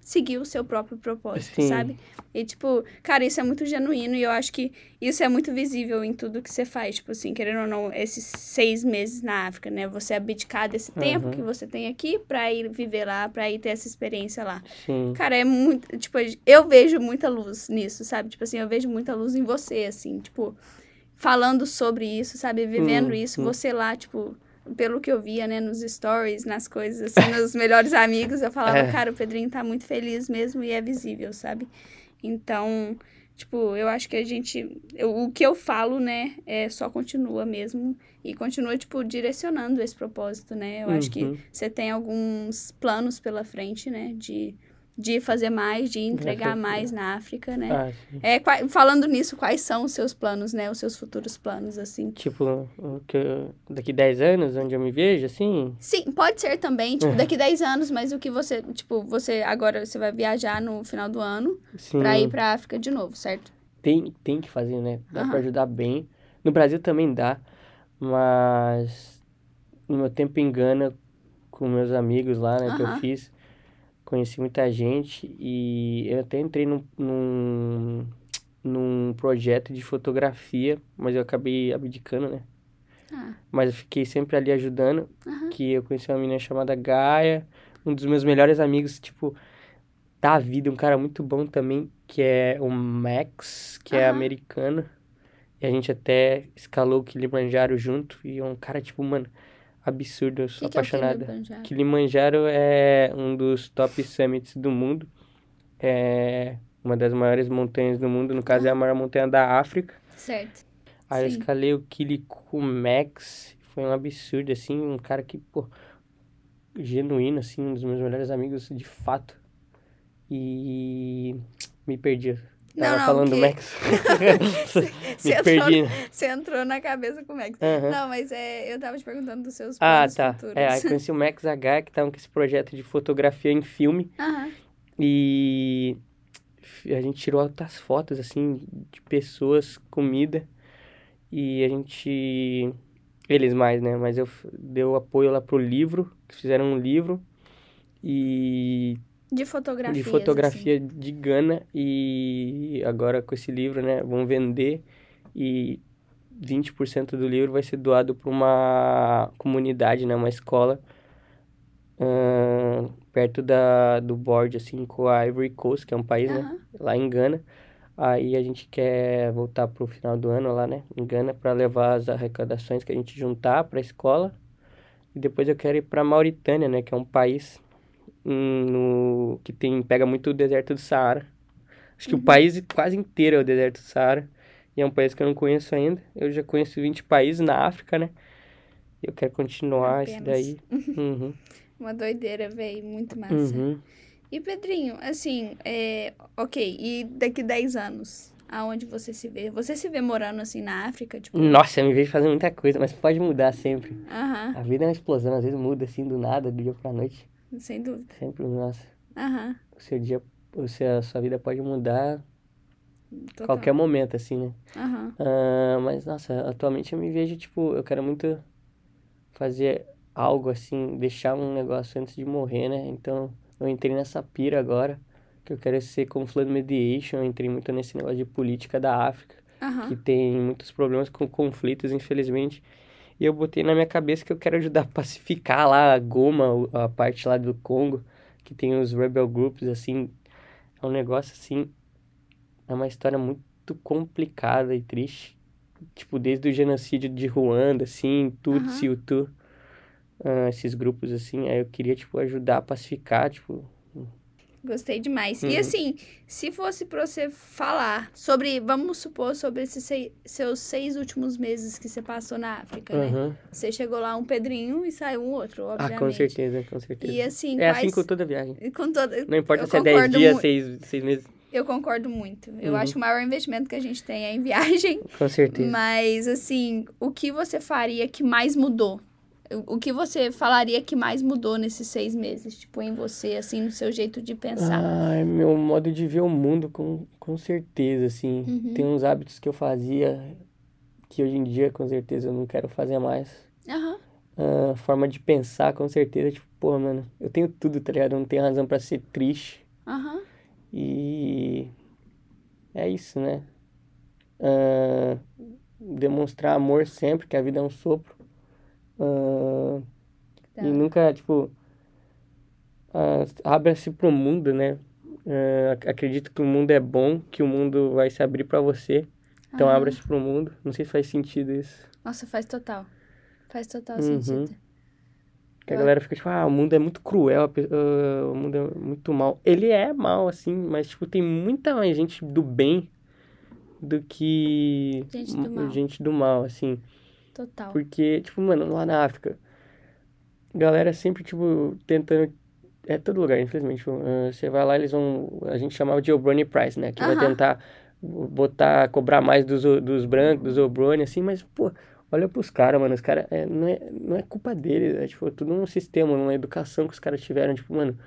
seguir o seu próprio propósito, sabe? E, tipo, cara, isso é muito genuíno e eu acho que isso é muito visível em tudo que você faz. Tipo assim, querendo ou não, esses 6 meses na África, né? Você abdicar desse tempo que você tem aqui pra ir viver lá, pra ir ter essa experiência lá. Sim. Cara, é muito... Tipo, eu vejo muita luz nisso, sabe? Tipo assim, eu vejo muita luz em você, assim, tipo... falando sobre isso, sabe? Vivendo isso, você lá, tipo, pelo que eu via, né, nos stories, nas coisas, assim, nos melhores amigos, eu falava, cara, o Pedrinho tá muito feliz mesmo e é visível, sabe? Então, tipo, eu acho que a gente... o que eu falo, né, só continua mesmo. E continua, tipo, direcionando esse propósito, né? Eu acho que você tem alguns planos pela frente, né? De fazer mais, de entregar mais na África, né? Falando nisso, quais são os seus planos, né? Os seus futuros planos, assim? Tipo, daqui 10 anos, onde eu me vejo, assim? Sim, pode ser também, tipo, daqui 10 anos, mas o que você, tipo, agora você vai viajar no final do ano pra ir pra África de novo, certo? Tem que fazer, né? Dá pra ajudar bem. No Brasil também dá, mas no meu tempo em Gana, com meus amigos lá, né, que eu fiz... Conheci muita gente e eu até entrei num projeto de fotografia, mas eu acabei abdicando, né? Mas eu fiquei sempre ali ajudando, que eu conheci uma menina chamada Gaia, um dos meus melhores amigos, tipo, da vida, um cara muito bom também, que é o Max, que é americano, e a gente até escalou o Kilimanjaro junto, e é um cara, tipo, mano... absurdo, eu sou apaixonada. Kilimanjaro? Kilimanjaro é um dos top summits do mundo. É uma das maiores montanhas do mundo. No caso, é a maior montanha da África. Certo. Aí eu escalei o Kilimanjaro. Foi um absurdo, assim. Um cara que, pô... genuíno, assim. Um dos meus melhores amigos, de fato. E... me perdi. Tava falando do Max. Você entrou na cabeça com o Max. Não, mas eu tava te perguntando dos seus planos futuros. Aí conheci o Max H, que tava com esse projeto de fotografia em filme. E a gente tirou altas fotos, assim, de pessoas, comida. E a gente... eles mais, né? Mas eu dei apoio lá pro livro. Eles fizeram um livro. E... De fotografia assim. De Gana, e agora com esse livro, né, vão vender, e 20% do livro vai ser doado para uma comunidade, né, uma escola, perto do border, assim, com a Ivory Coast, que é um país, né, lá em Gana. Aí a gente quer voltar pro final do ano lá, né, em Gana, para levar as arrecadações que a gente juntar para a escola, e depois eu quero ir para Mauritânia, né, que é um país... que pega muito o deserto do Saara. Acho que o país quase inteiro é o deserto do Saara. E é um país que eu não conheço ainda. Eu já conheço 20 países na África, né? Eu quero continuar isso daí. Uma doideira, velho. Muito massa. E, Pedrinho, assim... e daqui 10 anos, aonde você se vê? Você se vê morando, assim, na África? Tipo... Nossa, eu me vejo fazendo muita coisa, mas pode mudar sempre. A vida é uma explosão. Às vezes muda, assim, do nada, do dia pra noite. Sem dúvida. Sempre, nossa. O seu dia, a sua vida pode mudar a qualquer momento, assim, né? Mas, nossa, atualmente eu me vejo, tipo, eu quero muito fazer algo, assim, deixar um negócio antes de morrer, né? Então, eu entrei nessa pira agora, que eu quero ser conflict mediation, eu entrei muito nesse negócio de política da África, que tem muitos problemas com conflitos, infelizmente. E eu botei na minha cabeça que eu quero ajudar a pacificar lá a Goma, a parte lá do Congo, que tem os rebel groups, assim. É um negócio, assim, é uma história muito complicada e triste. Tipo, desde o genocídio de Ruanda, assim, Tutsi, Hutu, esses grupos, assim. Aí eu queria, tipo, ajudar a pacificar, tipo... Gostei demais. E assim, se fosse pra você falar sobre, vamos supor, sobre esses seus 6 últimos meses que você passou na África, né? Você chegou lá um Pedrinho e saiu um outro, obviamente. Com certeza, com certeza. E assim, assim com toda viagem. Não importa se é 10 dias, 6 meses. Eu concordo muito. Eu acho que o maior investimento que a gente tem é em viagem. Com certeza. Mas assim, o que você faria que mais mudou? O que você falaria que mais mudou nesses 6 meses? Tipo, em você, assim, no seu jeito de pensar. Meu modo de ver o mundo, com certeza, assim. Tem uns hábitos que eu fazia que hoje em dia, com certeza, eu não quero fazer mais. Forma de pensar, com certeza. Tipo, pô, mano, eu tenho tudo, tá ligado? Eu não tenho razão pra ser triste. E... é isso, né? Demonstrar amor sempre, que a vida é um sopro. E nunca, tipo, abra-se pro mundo, né? Acredito que o mundo é bom, que o mundo vai se abrir pra você. Então abra-se pro mundo. Não sei se faz sentido isso. Nossa, faz total. Faz total sentido. Porque a galera fica tipo, ah, o mundo é muito cruel, o mundo é muito mal. Ele é mal, assim, mas, tipo, tem muita mais gente do bem do que... gente do mal. Gente do mal, assim. Total. Porque, tipo, mano, lá na África, galera sempre, tipo, tentando... É todo lugar, infelizmente. Você vai lá, eles vão... A gente chamava de Obroni Price, né? Que vai tentar botar, cobrar mais dos brancos, dos Obroni, assim, mas, pô... Olha pros caras, mano, os caras, não é culpa deles, é, tipo, tudo um sistema, uma educação que os caras tiveram, tipo, mano,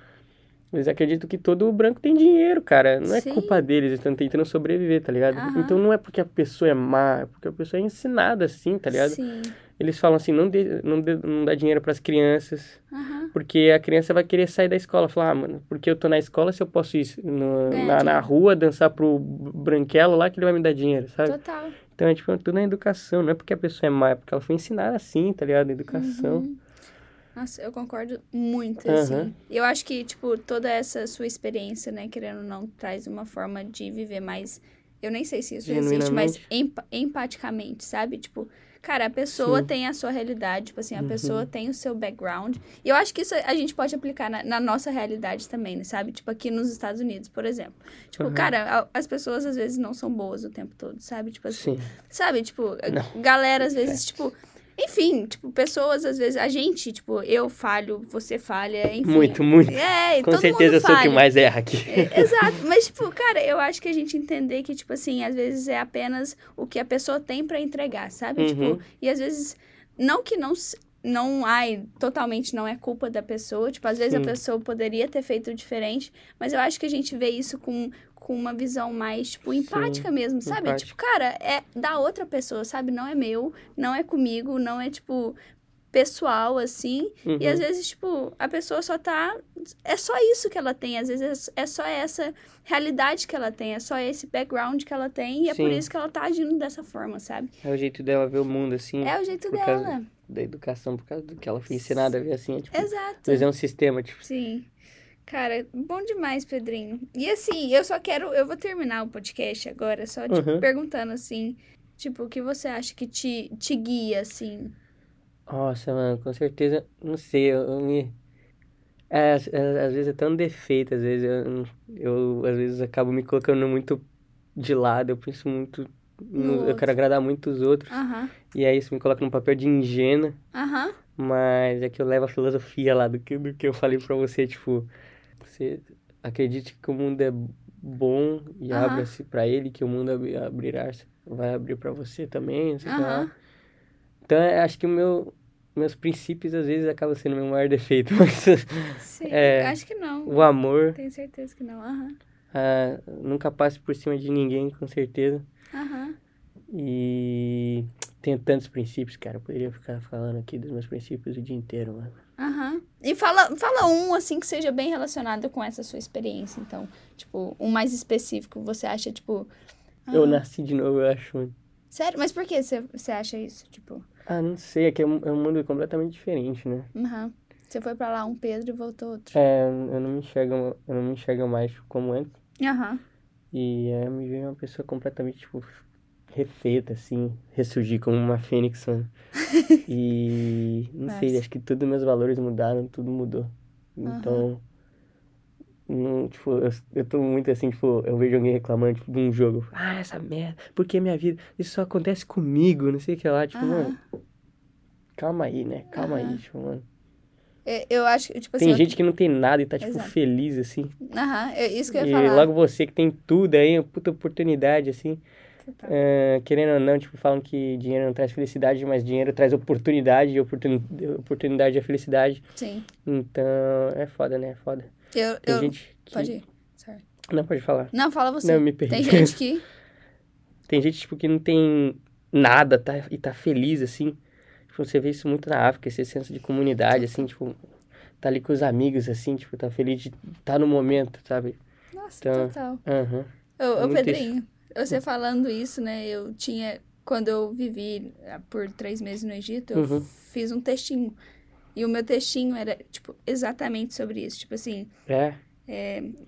eles acreditam que todo branco tem dinheiro, cara, não é Sim. culpa deles, eles estão tentando sobreviver, tá ligado? Aham. Então não é porque a pessoa é má, é porque a pessoa é ensinada assim, tá ligado? Sim. Eles falam assim, não dá dinheiro pras crianças, porque a criança vai querer sair da escola, falar, ah, mano, porque eu tô na escola, se eu posso ir na rua, dançar pro branquelo lá, que ele vai me dar dinheiro, sabe? Total. Então, é tipo, tudo na educação, não é porque a pessoa é má, é porque ela foi ensinada assim, tá ligado? A educação. Nossa, eu concordo muito, assim. Eu acho que, tipo, toda essa sua experiência, né, querendo ou não, traz uma forma de viver mais, eu nem sei se isso existe, mas empaticamente, sabe? Tipo, cara, a pessoa Sim. tem a sua realidade, tipo assim, a pessoa tem o seu background. E eu acho que isso a gente pode aplicar na nossa realidade também, né, sabe? Tipo, aqui nos Estados Unidos, por exemplo. Tipo, cara, as pessoas às vezes não são boas o tempo todo, sabe? Tipo assim, Sim. sabe? Tipo, não. Galera às vezes, tipo... Enfim, tipo, pessoas, às vezes, a gente, tipo, eu falho, você falha, enfim. Muito. É, com todo certeza mundo falha. Eu sou o que mais erra aqui. Exato, mas, tipo, cara, eu acho que a gente entender que, tipo assim, às vezes é apenas o que a pessoa tem pra entregar, sabe? Tipo, e às vezes, não que totalmente não é culpa da pessoa, tipo, às vezes a pessoa poderia ter feito diferente, mas eu acho que a gente vê isso com uma visão mais, tipo, empática mesmo, sabe? Empática. Tipo, cara, é da outra pessoa, sabe? Não é meu, não é comigo, não é, tipo, pessoal, assim. E, às vezes, tipo, a pessoa só tá... É só isso que ela tem. Às vezes, é só essa realidade que ela tem. É só esse background que ela tem. E é por isso que ela tá agindo dessa forma, sabe? É o jeito dela ver o mundo, assim. É o jeito dela. Da educação, por causa do que ela foi ensinada a ver, assim. É, tipo, exato. Mas é um sistema, tipo... Sim. Cara, bom demais, Pedrinho. E assim, eu vou terminar o podcast agora, só te perguntando assim, tipo, o que você acha que te guia, assim? Nossa, mano, com certeza, não sei, eu me... às vezes é tão defeito, às vezes eu às vezes acabo me colocando muito de lado, eu penso muito, eu quero agradar muito os outros, e aí isso me coloca num papel de ingênua, mas é que eu levo a filosofia lá do que eu falei pra você, tipo... Você acredite que o mundo é bom e abra-se pra ele, que o mundo abrirá, vai abrir pra você também, não sei lá. Então, acho que meus princípios, às vezes, acabam sendo meu maior defeito. Mas, Sim, acho que não. O amor. Tenho certeza que não, nunca passe por cima de ninguém, com certeza. E tem tantos princípios, cara. Eu poderia ficar falando aqui dos meus princípios o dia inteiro, mano. E fala um, assim, que seja bem relacionado com essa sua experiência, então. Tipo, um mais específico, você acha, tipo... Eu nasci de novo, eu acho. Sério? Mas por que você acha isso, tipo? Ah, não sei, é que é um mundo completamente diferente, né? Você foi pra lá um Pedro e voltou outro. É, eu não me enxergo mais como antes. E aí eu me vejo uma pessoa completamente, tipo, refeita, assim, ressurgir como uma fênix, mano. E não sei, acho que todos os meus valores mudaram, tudo mudou. Então, tipo, eu tô muito assim, tipo, eu vejo alguém reclamando, tipo, de um jogo. Ah, essa merda, por que minha vida? Isso só acontece comigo, não sei o que lá. Tipo, mano, calma aí, né? Calma aí, tipo, mano. Eu acho que, tipo assim... Tem gente que não tem nada e tá, tipo, feliz, assim. Isso que eu ia falar. E logo você que tem tudo aí, uma puta oportunidade, assim... querendo ou não, tipo, falam que dinheiro não traz felicidade, mas dinheiro traz oportunidade, e oportunidade é felicidade. Sim. Então, é foda, né? É foda. Tem gente que... Pode ir. Sorry. Não, pode falar. Não, fala você. Não, me perdi. Tem gente que... Tem gente, tipo, que não tem nada, tá? E tá feliz, assim. Tipo, você vê isso muito na África, esse senso de comunidade, assim, tipo... Tá ali com os amigos, assim, tipo, tá feliz de tá no momento, sabe? Nossa, então, total. Ô, Pedrinho... Isso. Você falando isso, né, quando eu vivi por 3 meses no Egito, eu fiz um textinho. E o meu textinho era, tipo, exatamente sobre isso. Tipo assim,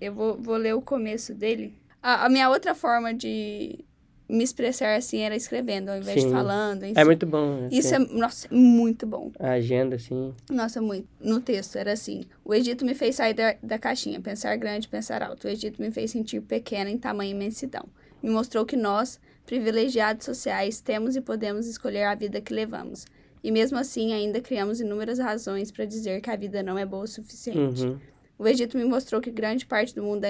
eu vou ler o começo dele. A minha outra forma de me expressar assim era escrevendo, ao invés de falando. Enfim. É muito bom. Assim. Isso é, nossa, muito bom. A agenda, assim... Nossa, muito. No texto, era assim. O Egito me fez sair da caixinha, pensar grande, pensar alto. O Egito me fez sentir pequena em tamanha imensidão. Me mostrou que nós, privilegiados sociais, temos e podemos escolher a vida que levamos. E mesmo assim, ainda criamos inúmeras razões para dizer que a vida não é boa o suficiente. Uhum. O Egito me mostrou que grande parte do mundo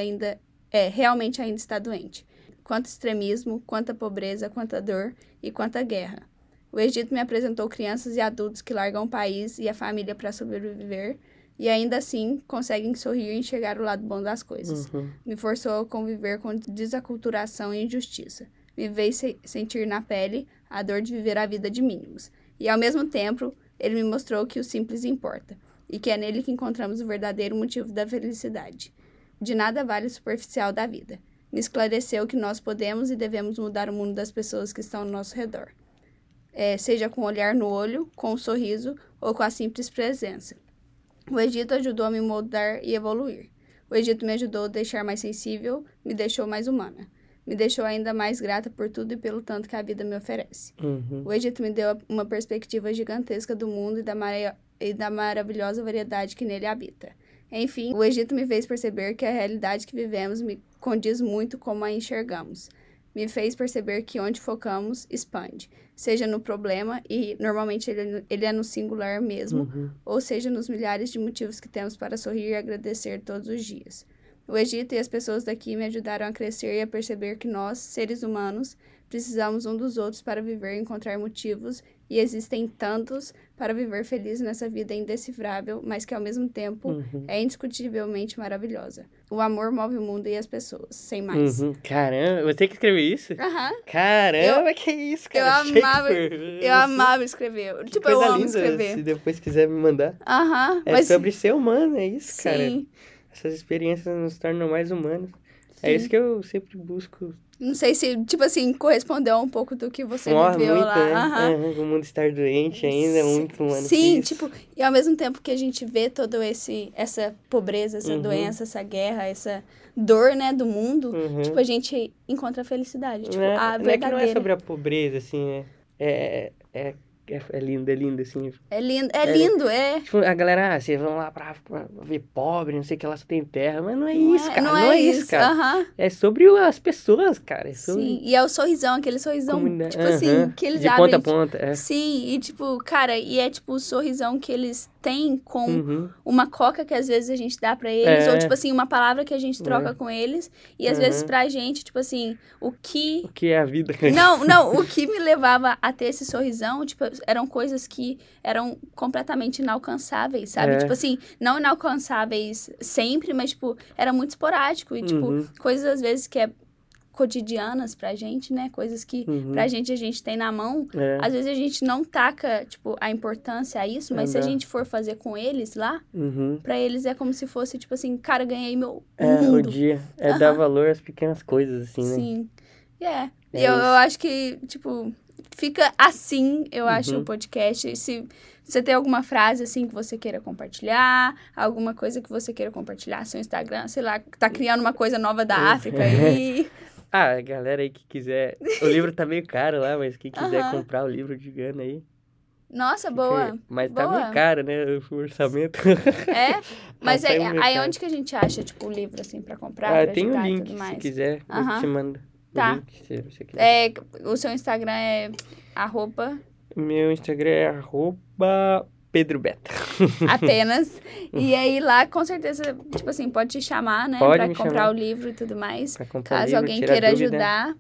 realmente ainda está doente. Quanto extremismo, quanta pobreza, quanta dor e quanta guerra. O Egito me apresentou crianças e adultos que largam o país e a família para sobreviver e ainda assim conseguem sorrir e enxergar o lado bom das coisas. Uhum. Me forçou a conviver com desaculturação e injustiça. Me fez sentir na pele a dor de viver a vida de mínimos. E ao mesmo tempo, ele me mostrou que o simples importa e que é nele que encontramos o verdadeiro motivo da felicidade. De nada vale o superficial da vida. Me esclareceu que nós podemos e devemos mudar o mundo das pessoas que estão ao nosso redor. Seja com um olhar no olho, com um sorriso ou com a simples presença. O Egito ajudou a me moldar e evoluir. O Egito me ajudou a deixar mais sensível, me deixou mais humana. Me deixou ainda mais grata por tudo e pelo tanto que a vida me oferece. Uhum. O Egito me deu uma perspectiva gigantesca do mundo e da maravilhosa variedade que nele habita. Enfim, o Egito me fez perceber que a realidade que vivemos me condiz muito como a enxergamos. Me fez perceber que onde focamos, expande. Seja no problema, e normalmente ele é no singular mesmo, uhum. ou seja nos milhares de motivos que temos para sorrir e agradecer todos os dias. O Egito e as pessoas daqui me ajudaram a crescer e a perceber que nós, seres humanos, precisamos um dos outros para viver e encontrar motivos, e existem tantos para viver feliz nessa vida indecifrável, mas que ao mesmo tempo uhum. é indiscutivelmente maravilhosa. O amor move o mundo e as pessoas, sem mais. Uhum. Caramba, você que escreveu isso? Aham. Uhum. Caramba, que isso, cara. Eu amava escrever. Que tipo, coisa eu amo linda, escrever. Se depois quiser me mandar. Aham. Uhum, mas... É sobre ser humano, é isso, sim. cara. Sim. Essas experiências nos tornam mais humanos. Sim. É isso que eu sempre busco. Não sei se, tipo assim, correspondeu um pouco do que você viveu lá. Né? Uhum. O mundo estar doente ainda é muito humano. Sim, tipo, e ao mesmo tempo que a gente vê toda essa pobreza, essa uhum. doença, essa guerra, essa dor, né, do mundo, uhum. tipo, a gente encontra a felicidade. Tipo, não, a verdadeira. Não é sobre a pobreza, assim, né? É lindo, assim. É lindo. Tipo, a galera, vocês vão lá pra ver pobre, não sei o que lá, só tem terra. Mas não é isso, cara. Uh-huh. É sobre as pessoas, cara. É sobre... Sim, e é o sorrisão, aquele sorrisão, tipo uh-huh. assim, que eles abrem. De ponta a ponta, é. Sim, e tipo, cara, e é tipo o sorrisão que eles têm com uh-huh. uma coca que às vezes a gente dá pra eles, ou tipo assim, uma palavra que a gente troca com eles. E às vezes pra gente, tipo assim, o que é a vida? Não, o que me levava a ter esse sorrisão, tipo, eram coisas que eram completamente inalcançáveis, sabe? É. Tipo assim, não inalcançáveis sempre, mas, tipo, era muito esporádico. E, tipo, uhum. coisas, às vezes, que é cotidianas pra gente, né? Coisas que uhum. pra gente a gente tem na mão. É. Às vezes a gente não taca, tipo, a importância a isso, mas se a gente for fazer com eles lá, uhum. pra eles é como se fosse, tipo assim, cara, ganhei meu mundo. O dia. É uhum. dar valor às pequenas coisas, assim, né? Sim. E eu acho que, tipo... Fica assim, eu acho, o podcast. Se você tem alguma frase, assim, que você queira compartilhar, alguma coisa que você queira compartilhar, seu Instagram, sei lá, tá criando uma coisa nova da África aí. Ah, galera aí que quiser... O livro tá meio caro lá, mas quem quiser comprar o livro de Gana aí... Nossa, boa. Mas boa. Tá meio caro, né, o orçamento. É? Mas aí onde que a gente acha, tipo, o livro, assim, pra comprar? Ah, tem um link, se quiser, eu te mando. Tá. O seu Instagram é @ Meu Instagram é @ Pedro Beta. Apenas. E aí lá, com certeza, tipo assim, pode te chamar, né? Pode pra comprar o livro e tudo mais. Caso alguém queira ajudar,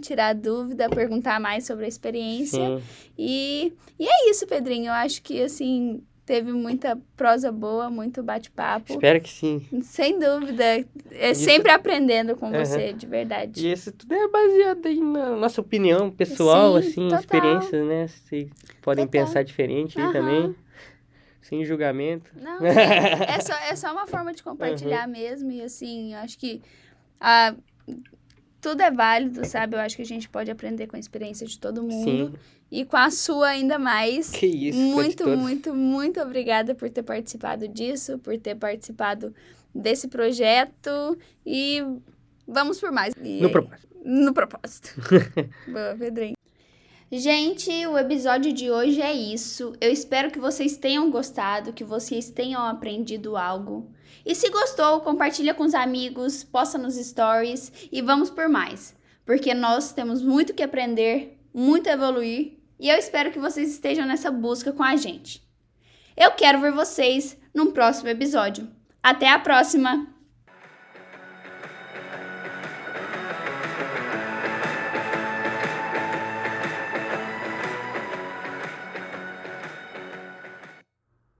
tirar dúvida, perguntar mais sobre a experiência. E é isso, Pedrinho. Eu acho que, assim... Teve muita prosa boa, muito bate-papo. Espero que sim. Sem dúvida. Sempre aprendendo com você, de verdade. E isso tudo é baseado aí na nossa opinião pessoal, sim, assim, total. Experiências, né? Vocês podem pensar diferente aí também. Sem julgamento. Não, é só uma forma de compartilhar mesmo. E assim, eu acho que... Tudo é válido, sabe? Eu acho que a gente pode aprender com a experiência de todo mundo. Sim. E com a sua ainda mais. Que isso, muito obrigada por ter participado disso, por ter participado desse projeto. E Vamos por mais. No propósito. Boa, Pedrinho. Gente, o episódio de hoje é isso. Eu espero que vocês tenham gostado, que vocês tenham aprendido algo. E se gostou, compartilha com os amigos, posta nos stories e vamos por mais. Porque nós temos muito que aprender, muito a evoluir e eu espero que vocês estejam nessa busca com a gente. Eu quero ver vocês num próximo episódio. Até a próxima!